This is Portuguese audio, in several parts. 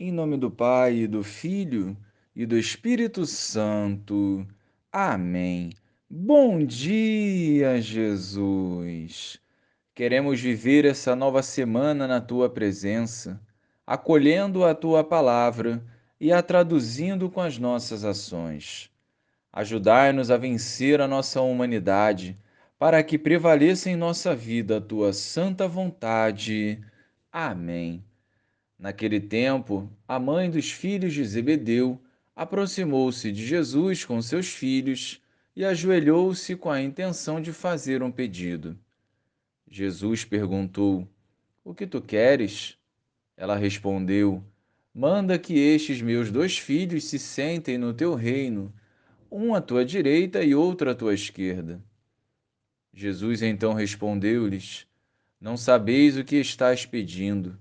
Em nome do Pai, e do Filho, e do Espírito Santo. Amém. Bom dia, Jesus! Queremos viver essa nova semana na Tua presença, acolhendo a Tua palavra e a traduzindo com as nossas ações. Ajudai-nos a vencer a nossa humanidade, para que prevaleça em nossa vida a Tua santa vontade. Amém. Naquele tempo, a mãe dos filhos de Zebedeu aproximou-se de Jesus com seus filhos e ajoelhou-se com a intenção de fazer um pedido. Jesus perguntou: "O que tu queres?" Ela respondeu: "Manda que estes meus dois filhos se sentem no teu reino, um à tua direita e outro à tua esquerda." Jesus então respondeu-lhes: "Não sabeis o que estás pedindo.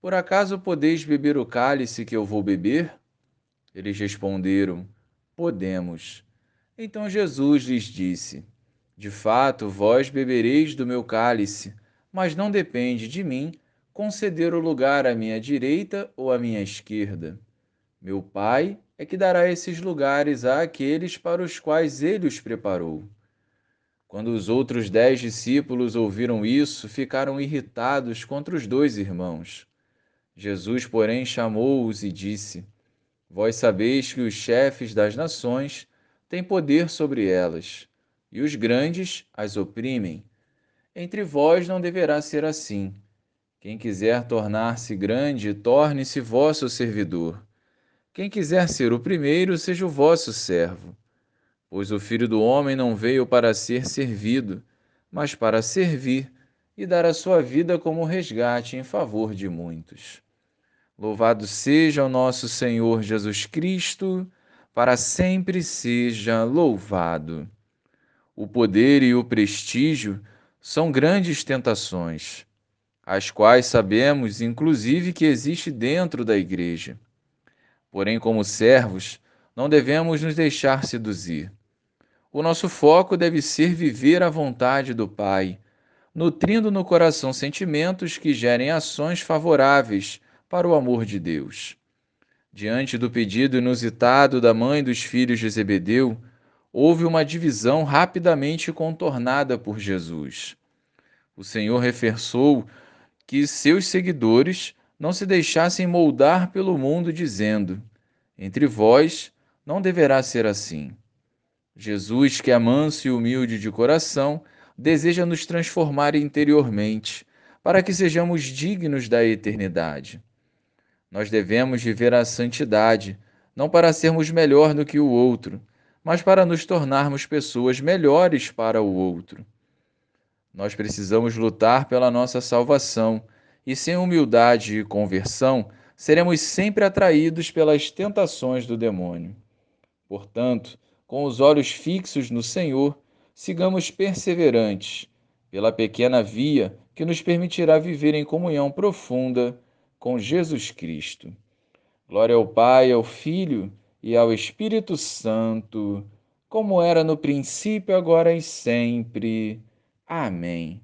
Por acaso podeis beber o cálice que eu vou beber?" Eles responderam: "Podemos." Então Jesus lhes disse: "De fato, vós bebereis do meu cálice, mas não depende de mim conceder o lugar à minha direita ou à minha esquerda. Meu Pai é que dará esses lugares àqueles para os quais ele os preparou." Quando os outros 10 discípulos ouviram isso, ficaram irritados contra os dois irmãos. Jesus, porém, chamou-os e disse: "Vós sabeis que os chefes das nações têm poder sobre elas, e os grandes as oprimem. Entre vós não deverá ser assim. Quem quiser tornar-se grande, torne-se vosso servidor. Quem quiser ser o primeiro, seja o vosso servo. Pois o Filho do Homem não veio para ser servido, mas para servir e dar a sua vida como resgate em favor de muitos." Louvado seja o nosso Senhor Jesus Cristo, para sempre seja louvado. O poder e o prestígio são grandes tentações, as quais sabemos, inclusive, que existe dentro da Igreja. Porém, como servos, não devemos nos deixar seduzir. O nosso foco deve ser viver a vontade do Pai, nutrindo no coração sentimentos que gerem ações favoráveis para o amor de Deus. Diante do pedido inusitado da mãe dos filhos de Zebedeu, houve uma divisão rapidamente contornada por Jesus. O Senhor reforçou que seus seguidores não se deixassem moldar pelo mundo, dizendo: "Entre vós não deverá ser assim." Jesus, que é manso e humilde de coração, deseja nos transformar interiormente, para que sejamos dignos da eternidade. Nós devemos viver a santidade, não para sermos melhor do que o outro, mas para nos tornarmos pessoas melhores para o outro. Nós precisamos lutar pela nossa salvação, e sem humildade e conversão, seremos sempre atraídos pelas tentações do demônio. Portanto, com os olhos fixos no Senhor, sigamos perseverantes pela pequena via que nos permitirá viver em comunhão profunda com Jesus Cristo. Glória ao Pai, ao Filho e ao Espírito Santo, como era no princípio, agora e sempre. Amém.